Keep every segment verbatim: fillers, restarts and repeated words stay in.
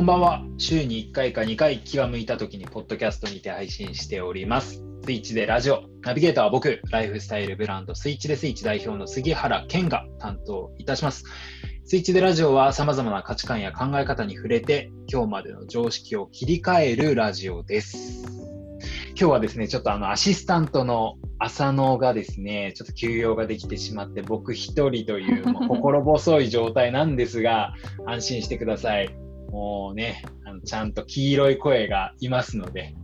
こんばんは。週にいっかいかにかい気が向いた時にポッドキャストにて配信しております。スイッチでラジオナビゲーターは僕、ライフスタイルブランドスイッチでスイッチ代表の杉原健が担当いたします。スイッチでラジオは様々な価値観や考え方に触れて今日までの常識を切り替えるラジオです。今日はですね、ちょっとあのアシスタントの浅野がですね、ちょっと休養ができてしまって僕一人という心細い状態なんですが安心してください。もうね、あのちゃんと黄色い声がいますので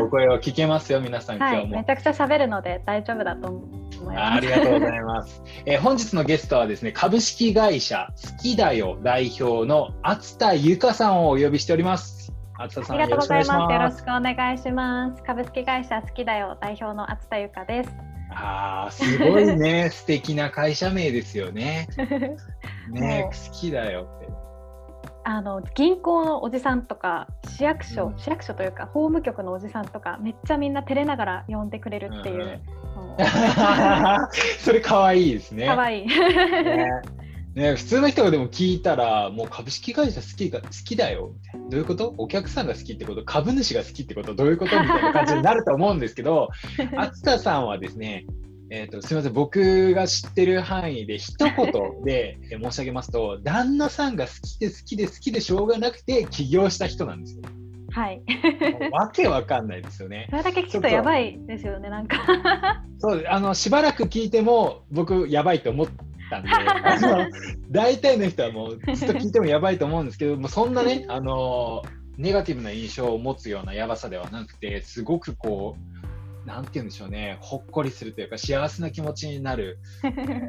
お声を聞けますよ皆さん。今日も、はい、めちゃくちゃ喋るので大丈夫だと思います。 あ, ありがとうございますえ本日のゲストはですね、株式会社好きだよ代表の熱田由香さんをお呼びしております。熱田さん、よろしくお願いします。よろしくお願いします。株式会社好きだよ代表の熱田由香です。あー、すごいね素敵な会社名ですよね。ね、好きだよってあの銀行のおじさんとか市役所、うん、市役所というか法務局のおじさんとかめっちゃみんな照れながら呼んでくれるっていう、うん、それかわいいですね。かわいいね, ね、普通の人がでも聞いたらもう株式会社好きが好きだよみたいな、どういうこと、お客さんが好きってこと、株主が好きってこと、どういうことみたいな感じになると思うんですけど熱田さんはですね、えーと、すみません、僕が知ってる範囲で一言で申し上げますと旦那さんが好きで好きで好きでしょうがなくて起業した人なんですよ。はいわけわかんないですよね。それだけ聞くとやばいですよね。なんかそうあのしばらく聞いても僕やばいと思ったんであの大体の人はもうずっと聞いてもやばいと思うんですけども、そんなねあのネガティブな印象を持つようなやばさではなくて、すごくこうなんて言うんでしょうね、ほっこりするというか幸せな気持ちになる、えー、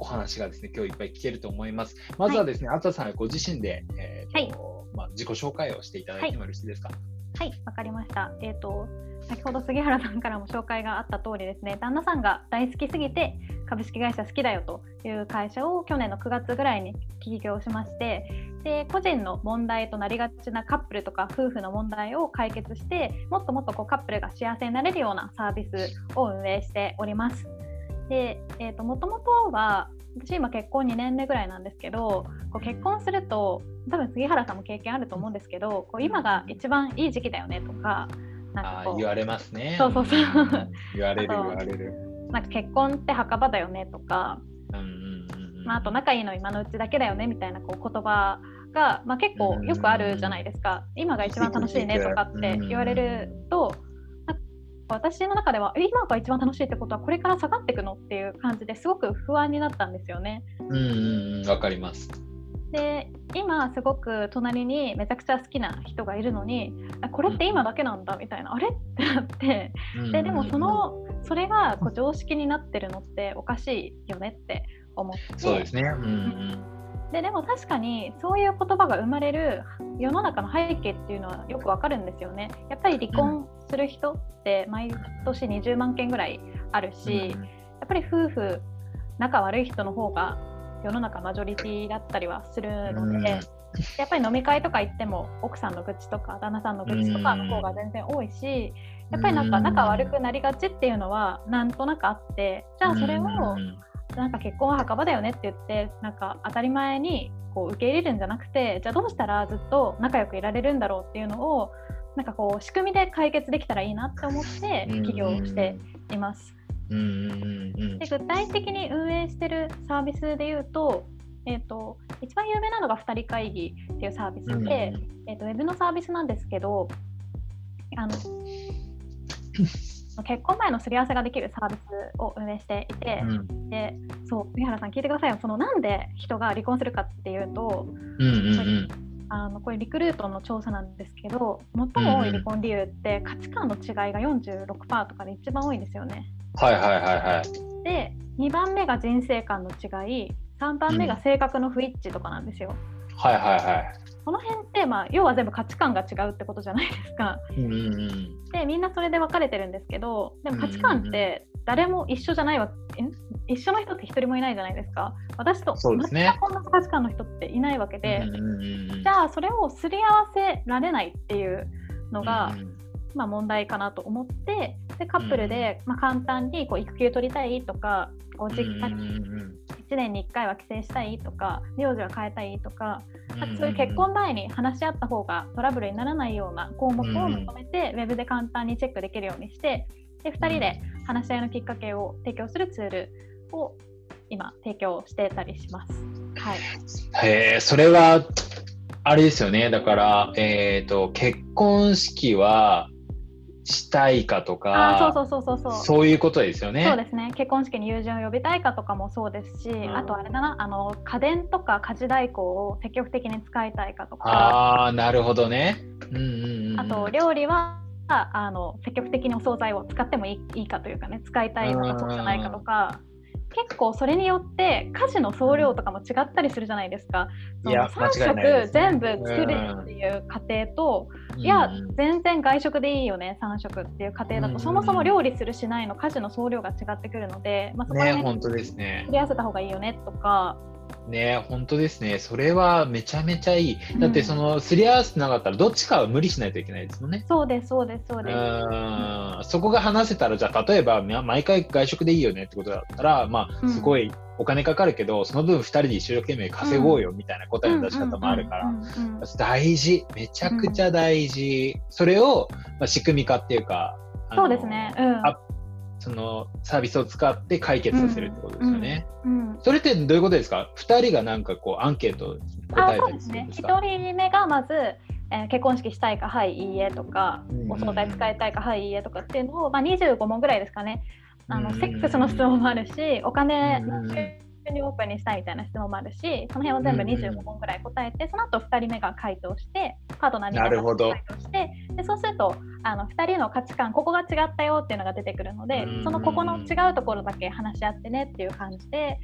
お話がですね今日いっぱい聞けると思います。まずはですね、熱田さんご自身で、えーはいまあ、自己紹介をしていただいてもよろしいですか。はい、わかりました、えーと、先ほど杉原さんからも紹介があった通りですね、旦那さんが大好きすぎて株式会社好きだよという会社を去年のくがつぐらいに起業しまして、で個人の問題となりがちなカップルとか夫婦の問題を解決して、もっともっとこうカップルが幸せになれるようなサービスを運営しております。で、えーと、もともとは私今結婚にねんめぐらいなんですけど、こう結婚すると多分杉原さんも経験あると思うんですけど、こう今が一番いい時期だよねとか、なんかこうあ言われますね。そうそうそう、うん、言われる言われる。なんか結婚って墓場だよねとか、うんうんうん、まあ、あと仲いいの今のうちだけだよねみたいなこう言葉が、まあ、結構よくあるじゃないですか、うんうん、今が一番楽しいねとかって言われると、なんか私の中では今が一番楽しいってことはこれから下がっていくのっていう感じですごく不安になったんですよね。うん、わかります。で今すごく隣にめちゃくちゃ好きな人がいるのに、これって今だけなんだみたいな、あれってなって、ででもそのそれがこう常識になってるのっておかしいよねって思って。そうですね、うんうん、ででも確かにそういう言葉が生まれる世の中の背景っていうのはよくわかるんですよね。やっぱり離婚する人って毎年にじゅうまんけんぐらいあるし、やっぱり夫婦仲悪い人の方が世の中マジョリティだったりはするので、うん、やっぱり飲み会とか行っても奥さんの愚痴とか旦那さんの愚痴とかの方が全然多いし、やっぱりなんか仲悪くなりがちっていうのはなんとなくあって、じゃあそれをなんか結婚は墓場だよねって言ってなんか当たり前にこう受け入れるんじゃなくて、じゃあどうしたらずっと仲良くいられるんだろうっていうのをなんかこう仕組みで解決できたらいいなって思って起業しています。うんうんうん、で具体的に運営してるサービスでいうと、えーと、一番有名なのがふたり会議っていうサービスで、うんうんうん、えーと、ウェブのサービスなんですけど、あの結婚前のすり合わせができるサービスを運営していて、うん、でそう杉原さん聞いてくださいよ。そのなんで人が離婚するかっていうと、うんうんうん、あのこれリクルートの調査なんですけど、最も多い離婚理由って価値観の違いが よんじゅうろくパーセント とかで一番多いんですよね。はいはいはいはい。で、にばんめが人生観の違い、さんばんめが性格の不一致とかなんですよ。うん、はいはいはい。この辺って、まあ、要は全部価値観が違うってことじゃないですか。うんうん、で、みんなそれで分かれてるんですけど、でも価値観って誰も一緒じゃないわ、うんうん、一緒の人って一人もいないじゃないですか。私と同じこんな価値観の人っていないわけで、うんうん、じゃあそれをすり合わせられないっていうのが、うんうん、まあ、問題かなと思って、でカップルで、まあ、簡単にこう育休取りたいとかお実家にいちねんにいっかいは帰省したいとか名字は変えたいとか、そういう結婚前に話し合った方がトラブルにならないような項目をまとめて、ウェブで簡単にチェックできるようにして、でふたりで話し合いのきっかけを提供するツールを今提供してたりします。はい、えー、それはあれですよね。だから、えーと、結婚式はしたいかとか、あ、そうそうそうそうそう、そういうことですよね。そうですね。結婚式に友人を呼びたいかとかもそうですし、うん、あとあれだな、あの家電とか家事代行を積極的に使いたいかとか。ああ、なるほどね。うんうんうん、あと料理はあの積極的にお惣菜を使ってもいい、いいかというかね、使いたいとかそうじゃないかとか。結構それによって家事の総量とかも違ったりするじゃないですか。そのさんしょく全部作るっていう過程と、いや全然外食でいいよねさんしょくっていう過程だと、そもそも料理するしないの家事の総量が違ってくるので、まあ、そこら辺取り合わせた方がいいよねとかね。本当ですね。それはめちゃめちゃいい。だってそのすり合わせなかったらどっちかは無理しないといけないですもんね。そうですそうですそうです。うん、そこが話せたら、じゃあ例えば毎回外食でいいよねってことだったら、まあすごいお金かかるけど、その分ふたりで一生懸命稼ごうよみたいな答えの出し方もあるから、大事、めちゃくちゃ大事。うん、それを、まあ、仕組み化っていうか、そうですね、うん、そのサービスを使って解決させるってことですよね。うんうん、それってどういうことですか？ふたりがなんかこうアンケート答えたりするんですか？あ、そうですね。ひとりめがまず、えー、結婚式したいか、はい、いいえとか、うん、お相談使いたいか、はい、いいえとかっていうのを、まあ、にじゅうごもんぐらいですかね。あの、うん、セックスの質問もあるし、お金の収入オープンにしたいみたいな質問もあるし、その辺を全部にじゅうごもんぐらい答えて、うん、その後ふたりめが回答して、パートナーに回答して、でそうするとあのふたりの価値観、ここが違ったよっていうのが出てくるので、そのここの違うところだけ話し合ってねっていう感じで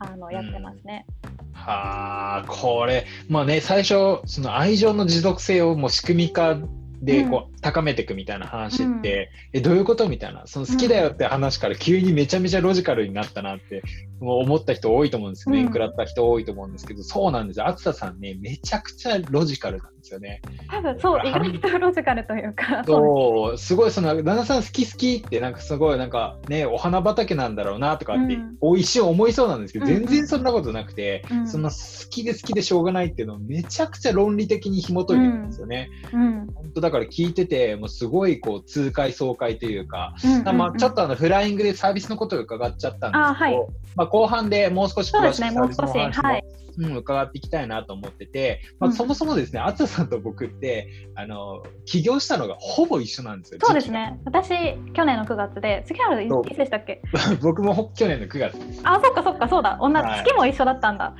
あのやってますね。はあ、これまあね、最初その愛情の持続性をもう仕組み化でこう、うん、高めていくみたいな話って、うん、えどういうことみたいな、その好きだよって話から急にめちゃめちゃロジカルになったなって思った人多いと思うんですけど、ね、うん、食らった人多いと思うんですけど、そうなんですよ。あつささんね、めちゃくちゃロジカルなんですよね。多分そう、意外とロジカルというか、そうすごい、その旦那さん好き好きってなんかすごいなんかね、お花畑なんだろうなとかって、うん、一瞬思いそうなんですけど、全然そんなことなくて、うん、その好きで好きでしょうがないっていうのをめちゃくちゃ論理的に紐解いてるんですよね。うんうん、本当だから聞いててもうすごいこう痛快爽快というか、うんうんうん、まあ、ちょっとあのフライングでサービスのことを伺っちゃったんですけど、あ、はい、まあ、後半でもう少し詳しくサービスの話も、はい、うん、伺っていきたいなと思ってて、まあ、そもそもですね、あつさんと僕ってあの起業したのがほぼ一緒なんですよ。そうですね。私去年のくがつで、杉原さんいつでしたっけ？僕も去年のくがつです。あ、そっかそっか、そうだ、女、はい、月も一緒だったんだ。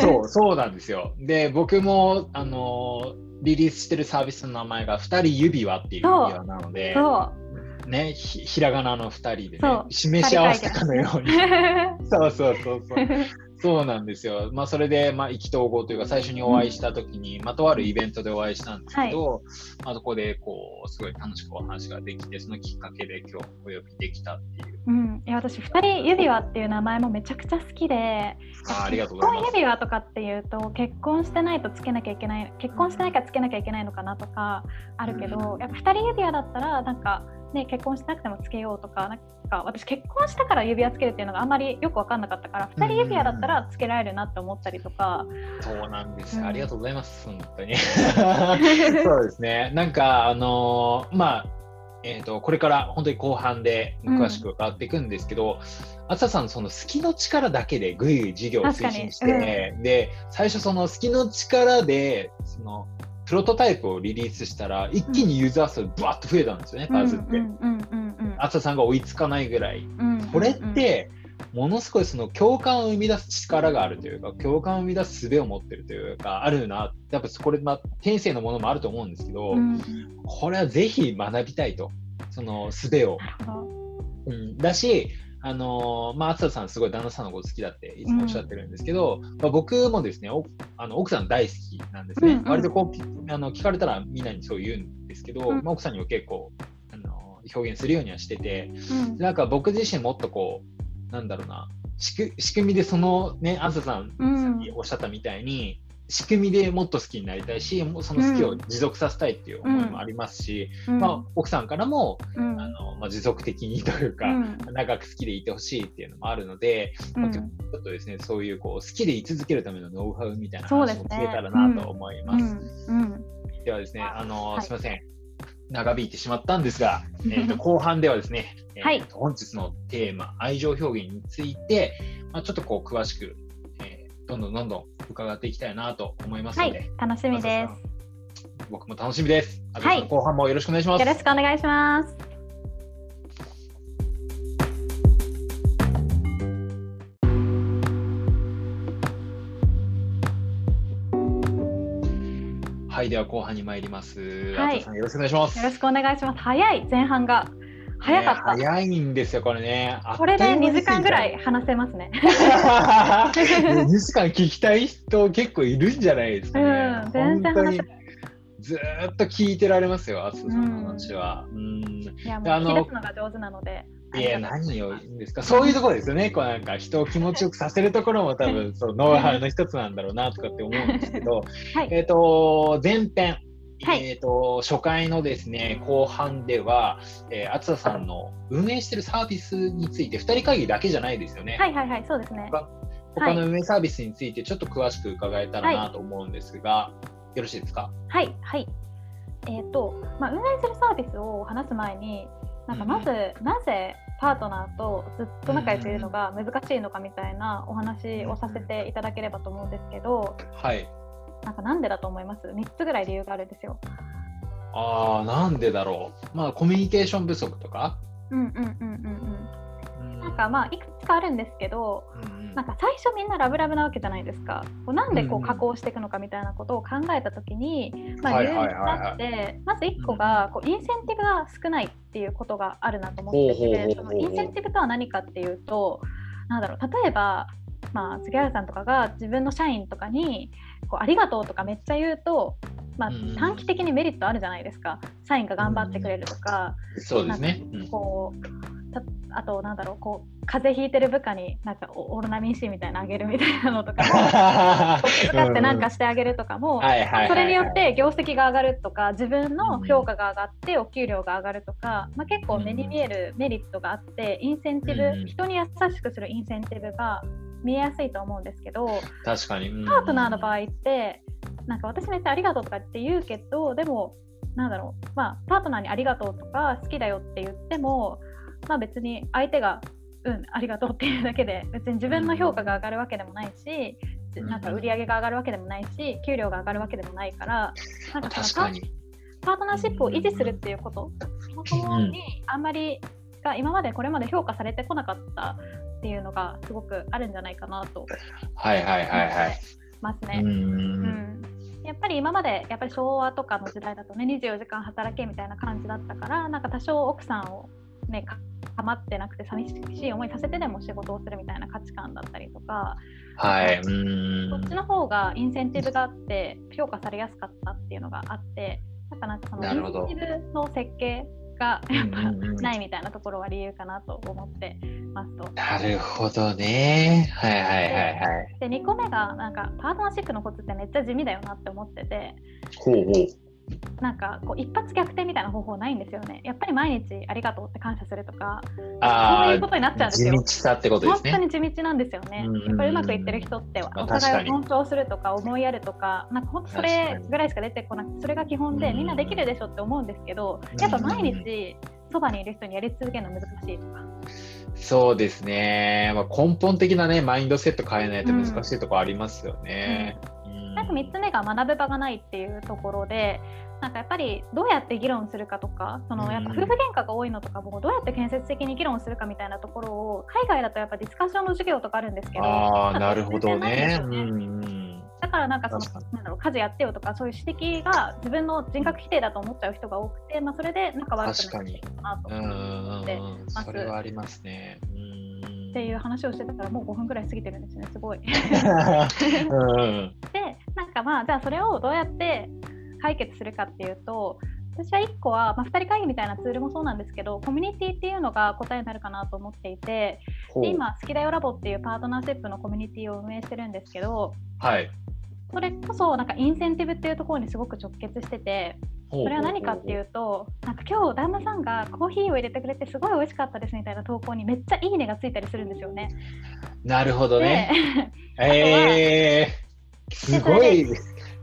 そうそうなんですよ。で僕もあのリリースしてるサービスの名前がふたり指輪っていう指輪なので、ね、ひ, ひらがなのふたりで、ね、示し合わせたかのように。そうそうそうそう。そうなんですよ。まあ、それで、まあ、意気投合というか、最初にお会いした時に、うん、まあ、とあるイベントでお会いしたんですけど、はい、まあ、そこでこうすごい楽しくお話ができて、そのきっかけで今日お呼びできたっていう。うん、いや私ふたり指輪っていう名前もめちゃくちゃ好きで、結婚指輪とかっていうと結婚してないとつけなきゃいけない、結婚してないからつけなきゃいけないのかなとかあるけど、うん、やっぱふたり指輪だったらなんか。ね、結婚してなくてもつけようとか、なんか私結婚したから指輪つけるっていうのがあんまりよく分かんなかったから、うん、ふたり指輪だったらつけられるなって思ったりとか。そうなんです、うん、ありがとうございます本当に。そうですね。なんかあのー、まあ、えーと、これから本当に後半で詳しく伺っていくんですけど、あつささんその好きの力だけでぐいぐい事業を推進して、うん、で最初その好きの力でそのプロトタイプをリリースしたら一気にユーザー数バーッと増えたんですよね、うん、パズって。あつささんが追いつかないぐらい、うんうんうん、これってものすごいその共感を生み出す力があるというか、共感を生み出す術を持ってるというかあるな、やっぱこれ、まあ、天性のものもあると思うんですけど、うん、これはぜひ学びたいと、その術を、うん、だし、あのーまあ、あつさんすごい旦那さんのこと好きだっていつもおっしゃってるんですけど、うん、まあ、僕もですね、あの奥さん大好きなんですね、うんうん、割とこうあの聞かれたらみんなにそう言うんですけど、うん、まあ、奥さんにも結構、あのー、表現するようにはしてて、うん、なんか僕自身もっとこうなんだろうな、仕組みでそのね、あつさんにおっしゃったみたいに、うん、仕組みでもっと好きになりたいし、その好きを持続させたいっていう思いもありますし、うん、まあ、奥さんからも、うん、あのまあ、持続的にというか、うん、長く好きでいてほしいっていうのもあるので、うん、まあ、ちょっとですね、そういう、 こう好きでい続けるためのノウハウみたいな話も聞けたらなと思います。うんうんうん、ではですね、あの、はい、すいません、長引いてしまったんですが、えー、と後半ではですね、はい、えー、と本日のテーマ愛情表現について、まあ、ちょっとこう詳しくどんどんどんどん伺っていきたいなと思いますので、はい、楽しみです。僕も楽しみです。あと、はい、後半もよろしくお願いします。よろしくお願いします。はい、では後半に参ります。はい、さんよろしくお願いします。よろしくお願いします。早い、前半が早かった、ね、早いんですよこれね。これでにじかんぐらい話せますね。にじかん聞きたい人結構いるんじゃないですかね。うん、全然話せない。ずっと聞いてられますよ、あつさんの話は。うん、いや、もう聞き出すのが上手なので。いや、何よいいんですか。そういうところですよね。こうなんか人を気持ちよくさせるところも多分そうノウハウの一つなんだろうなとかって思うんですけど、はい、えーと前編、はい、えーと初回のですね後半では、えー、あつささんの運営しているサービスについて、ふたり会議だけじゃないですよね。はいはいはい、そうですね。他の運営サービスについてちょっと詳しく伺えたらなと思うんですが、はい、よろしいですか。はいはい、えーとまあ、運営するサービスを話す前に、なんかまず、うん、なぜパートナーとずっと仲良くいるのが難しいのかみたいなお話をさせていただければと思うんですけど、はい、なんかなんでだと思います？みっつぐらい理由があるんですよ。あー、なんでだろう。まあコミュニケーション不足とか。うんうんうんうんうん。なんかまあいくつかあるんですけど、うん、なんか最初みんなラブラブなわけじゃないですか。こうなんでこう加工していくのかみたいなことを考えたときに、うん、まあ理由があって、はいはいはいはい、まずいっこがこうインセンティブが少ないっていうことがあるなと思ってて、そのインセンティブとは何かっていうと、なんだろう、例えば。まあ、杉原さんとかが自分の社員とかにこうありがとうとかめっちゃ言うと、まあ、短期的にメリットあるじゃないですか。社員が頑張ってくれるとか、うん、そうですね、うん、こうたあとなんだろう、こう風邪ひいてる部下になんかオロナミン C みたいなあげるみたいなのとか使ってなんかしてあげるとかも、それによって業績が上がるとか自分の評価が上がってお給料が上がるとか、まあ、結構目に見えるメリットがあって、うん、インセンティブ、うん、人に優しくするインセンティブが見えやすいと思うんですけど、確かに、うん、パートナーの場合ってなんか私めっちゃありがとうとかって言うけど、でもなんだろう、まあ、パートナーにありがとうとか好きだよって言っても、まあ、別に相手がうんありがとうっていうだけで別に自分の評価が上がるわけでもないし、うん、なんか売り上げが上がるわけでもないし給料が上がるわけでもないから、なんかそのパートナーシップを維持するっていうこと、うん、そこにあんまりが今までこれまで評価されてこなかったっていうのがすごくあるんじゃないかなと。はいはいはいはい。ますね。うん、うん。やっぱり今までやっぱり昭和とかの時代だとね、にじゅうよじかん働けみたいな感じだったから、なんか多少奥さんをね構ってなくて寂しい思いさせてでも仕事をするみたいな価値観だったりとか。はい。うん。そっちの方がインセンティブがあって評価されやすかったっていうのがあって、だからなんかそのインセンティブの設計がやっぱないみたいなところは理由かなと思ってますと。なるほどね。はいはいはいはい。でにこめがなんかパートナーシップのコツってめっちゃ地味だよなって思ってて。ほうほう。なんかこう一発逆転みたいな方法ないんですよね。やっぱり毎日ありがとうって感謝するとか、そういうことになっちゃうんですよ。地道さってことですね。本当に地道なんですよね。やっぱりうまくいってる人ってお互いを尊重するとか思いやるとか、なんか本当それぐらいしか出てこなくて、それが基本でみんなできるでしょって思うんですけど、やっぱ毎日そばにいる人にやり続けるの難しいとか。そうですね、まあ、根本的な、ね、マインドセット変えないと難しいところありますよね。うんうん、なんかみっつめが学ぶ場がないっていうところで、なんかやっぱりどうやって議論するかとか、そのやっぱ夫婦喧嘩が多いのとかもどうやって建設的に議論するかみたいなところを、海外だとやっぱディスカッションの授業とかあるんですけど、あー、なるほどね。だからなんかそのなんだろう、家事やってよとかそういう指摘が自分の人格否定だと思っちゃう人が多くて、まあ、それで仲悪くなっているなと思ってます。それはありますね。うーんっていう話をしてたからもうごふんぐらい過ぎてるんですね。すごい。うん、でなんかまあじゃあそれをどうやって解決するかっていうと、私はいっこは、まあ、ふたり会議みたいなツールもそうなんですけど、コミュニティっていうのが答えになるかなと思っていて、今好きだよラボっていうパートナーシップのコミュニティを運営してるんですけど、はい、それこそなんかインセンティブっていうところにすごく直結してて、それは何かっていうと、なんか今日旦那さんがコーヒーを入れてくれてすごい美味しかったですみたいな投稿にめっちゃいいねがついたりするんですよね。なるほどね。えー、すごい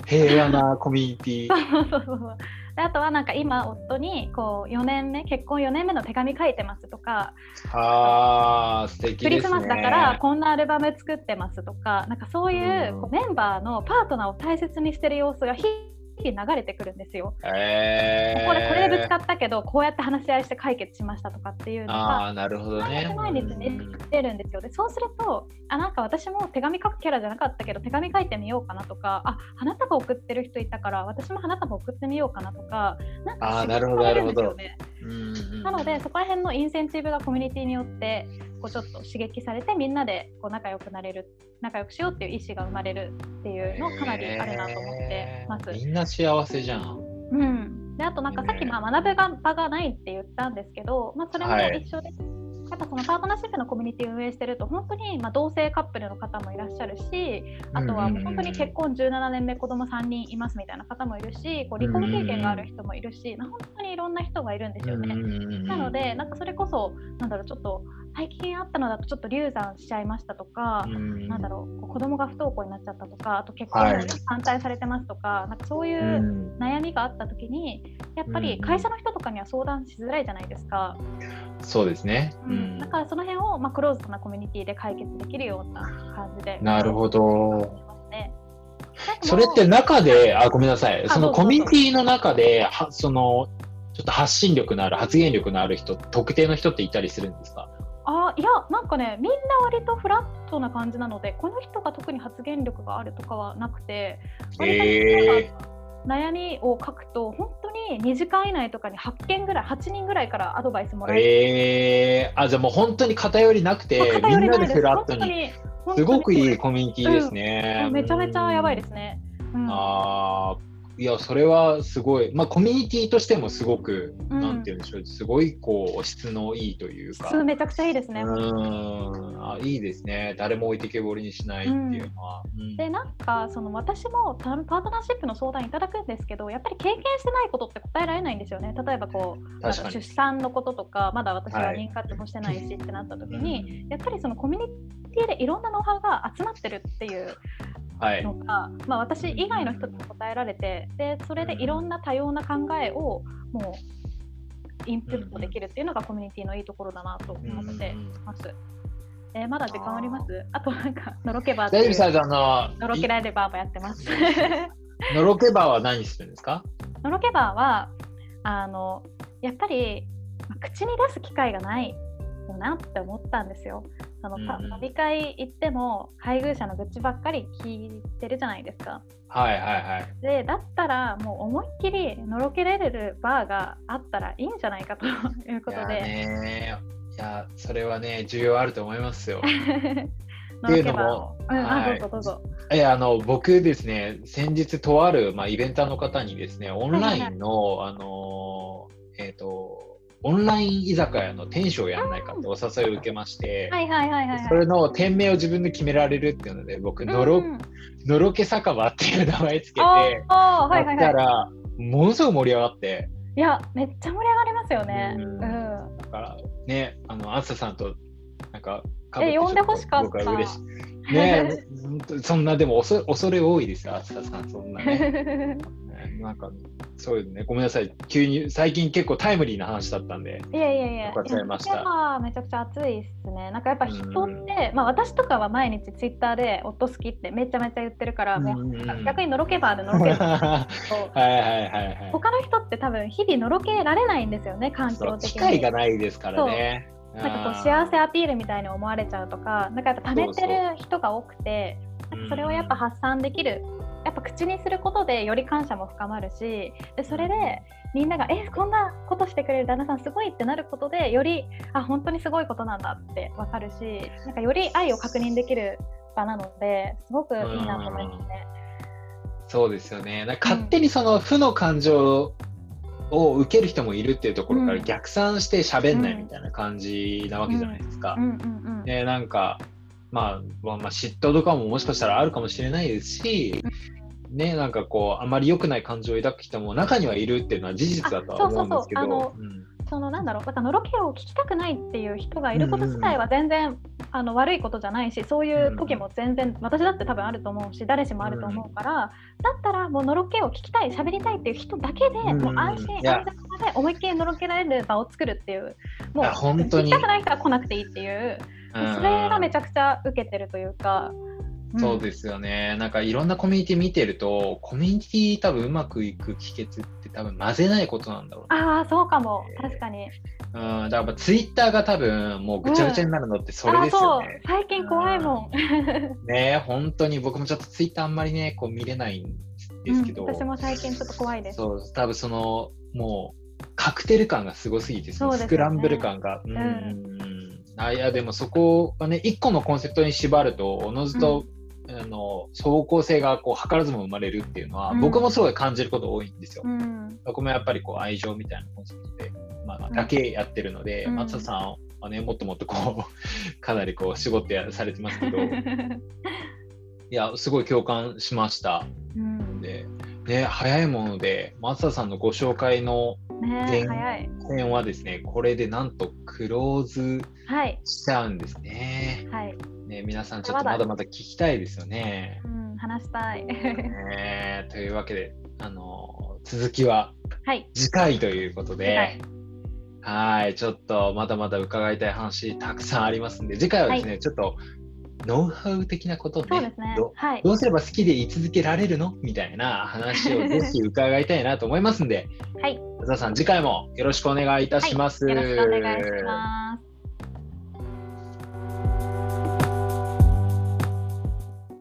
平和なコミュニティ。そうそうそうそう。であとはなんか今夫にこうよねんめ結婚よねんめの手紙書いてますとか、あー素敵ですね、クリスマスだからこんなアルバム作ってますとか、なんかそういうこうメンバーのパートナーを大切にしてる様子が日々流れてくるんですよ、えー、これこれでぶつかったけどこうやって話し合いして解決しましたとかっていうのが、あ、なるほどね、毎日毎日出るんですよ。でそうすると、あ、なんか私も手紙書くキャラじゃなかったけど手紙書いてみようかなとか、あ、花束送ってる人いたから私も花束送ってみようかなとか、なんか仕事があるんですよね。なのでそこら辺のインセンティブがコミュニティによってこうちょっと刺激されて、みんなでこう仲良くなれる、仲良くしようっていう意思が生まれるっていうのをかなりあるなと思ってます、えー、みんな幸せじゃん、うん、であとなんかさっきまあ学ぶ場がないって言ったんですけど、まあ、それも一緒です、はい、やっぱそのパートナーシップのコミュニティを運営してると本当にまあ同性カップルの方もいらっしゃるし、あとは本当に結婚じゅうななねんめ子供さんにんいますみたいな方もいるし、こう離婚経験がある人もいるし、まあ、本当にいろんな人がいるんですよね。なのでなんかそれこそなんだろう、ちょっと最近あったのだとちょっと流産しちゃいましたとか、なんだろう、子供が不登校になっちゃったとか、あと結婚に反対されてますとか、はい、なんかそういう悩みがあった時にやっぱり会社の人とかには相談しづらいじゃないですか。そうですね、うん、だからその辺を、まあ、クローズドなコミュニティで解決できるような感じで。なるほど。それって中で、あ、ごめんなさい、そのコミュニティの中では、そのちょっと発信力のある、発言力のある人、特定の人っていたりするんですか？あ、いや、なんかね、みんな割とフラットな感じなので、この人が特に発言力があるとかはなくて、えー、悩みを書くと本当ににじかん以内とかにはちけんぐらい、はちにんぐらいからアドバイスもらえる、えー、あ、じゃあもう本当に偏りなくて、みんなでフラットに、すごくいいコミュニティですね、うん、めちゃめちゃやばいですね、うん、あー、いや、それはすごい、まあ、コミュニティとしてもすごく、うん、なんていうんでしょう、すごいこう質のいいというか、質めちゃくちゃいいですね。うん、あ、いいですね、誰も置いてけぼりにしないっていうのは、うんうん、でなんかその私もパートナーシップの相談いただくんですけど、やっぱり経験してないことって答えられないんですよね。例えばこう出産のこととか、まだ私は妊活もしてないしってなった時に、はい、やっぱりそのコミュニティでいろんなノウハウが集まってるっていうのが、はい、まあ、私以外の人に答えられて、でそれでいろんな多様な考えをもうインプットできるっていうのがコミュニティのいいところだなと思ってます、うん、えー、まだ時間あります？ あ, あとなんかのろけバーっていうのろけられバーもやってますのろけバーは何するんですか？のろけバーはあのやっぱり口に出す機会がないよなって思ったんですよ。その飲み会行っても配偶者の愚痴ばっかり聞いてるじゃないですか。はいはいはい。でだったらもう思いっきりのろけられるバーがあったらいいんじゃないかということで。いやね、いやそれはね、需要あると思いますよ。っていうのも、僕ですね、先日とある、まあ、イベンターの方にですね、オンラインの、はいはいはい、あのえっとオンライン居酒屋の店主をやらないかってお誘いを受けまして、それの店名を自分で決められるっていうので、僕のろ、うん、のろけ酒場っていう名前つけてやったらものすごく盛り上がって、いやめっちゃ盛り上がりますよね。うん、だからね、あのあずささんとなんかえ呼んでほしかった。ね、そんなでも恐恐れ多いですよ、あずささんそんなね。なんかそういうね、ごめんなさい、急に最近結構タイムリーな話だったんで。いやいやいや、伺いました。いや、めちゃくちゃ暑いですね。なんかやっぱ人って、まあ、私とかは毎日ツイッターで夫好きってめちゃめちゃ言ってるから、もう逆にのろけバーでのろけバー。はいはいはいはい。他の人って多分日々のろけられないんですよね、環境的に。機会がないですからね。なんかこう幸せアピールみたいに思われちゃうとか、なんかやっぱ溜めてる人が多くて、そうそう、なんかそれをやっぱ発散できる。やっぱ口にすることでより感謝も深まるし、でそれでみんながえこんなことしてくれる旦那さんすごいってなることで、よりあ本当にすごいことなんだって分かるし、なんかより愛を確認できる場なので、すごくいいなと思いますね。そうですよね。なんか勝手にその負の感情を受ける人もいるっていうところから逆算して喋んないみたいな感じなわけじゃないですか。なんかまあ、まあ、まあ嫉妬とかももしかしたらあるかもしれないですし、ね、なんかこうあまり良くない感情を抱く人も中にはいるっていうのは事実だとは思うんですけど、そのなんだろう、またのろけを聞きたくないっていう人がいること自体は全然、うん、あの悪いことじゃないし、そういう時も全然、うん、私だって多分あると思うし、誰しもあると思うから、うん、だったらもうのろけを聞きたい、喋りたいっていう人だけで、うん、もう安心安全で思いっきりのろけられる場を作るっていう、もう聞きたくない人は来なくていいっていう、うん、それがめちゃくちゃ受けてるというか、うん、そうですよね。なんかいろんなコミュニティ見てると、コミュニティ多分うまくいく秘訣って多分混ぜないことなんだろう、ね、ああそうかも、確かに、えー、うん、だからツイッターが多分もうぐちゃぐちゃになるのってそれですよね、うん、そう最近怖いもんねえ、本当に僕もちょっとツイッターあんまりねこう見れないんですけど、うん、私も最近ちょっと怖いです。そう多分そのもうカクテル感がすごすぎて、そのスクランブル感が、う、ね、うん、うん、あ、いやでもそこがね一個のコンセプトに縛るとおのずと、うん、あの方向性がこう図らずも生まれるっていうのは、うん、僕もすごい感じること多いんですよ、うん、僕もやっぱりこう愛情みたいなコンセプトで、まあ、だけやってるので、うん、松田さんはねもっともっとこうかなりこう絞ってされてますけどいやすごい共感しました、うん、で、ね、早いもので松田さんのご紹介の前編はですね、ね、これでなんとクローズしちゃうんですね、はいはいね、皆さんちょっとまだまだ聞きたいですよね、うん、話したい、ね、というわけであの続きは次回ということで、はい、はいちょっとまだまだ伺いたい話たくさんありますんで、次回はですね、はい、ちょっとノウハウ的なことを ね, そうですね、ど、はい、どうすれば好きでい続けられるのみたいな話をぜひ伺いたいなと思いますんで、はい、松田さん次回もよろしくお願いいたします、はい、よろしくお願いします。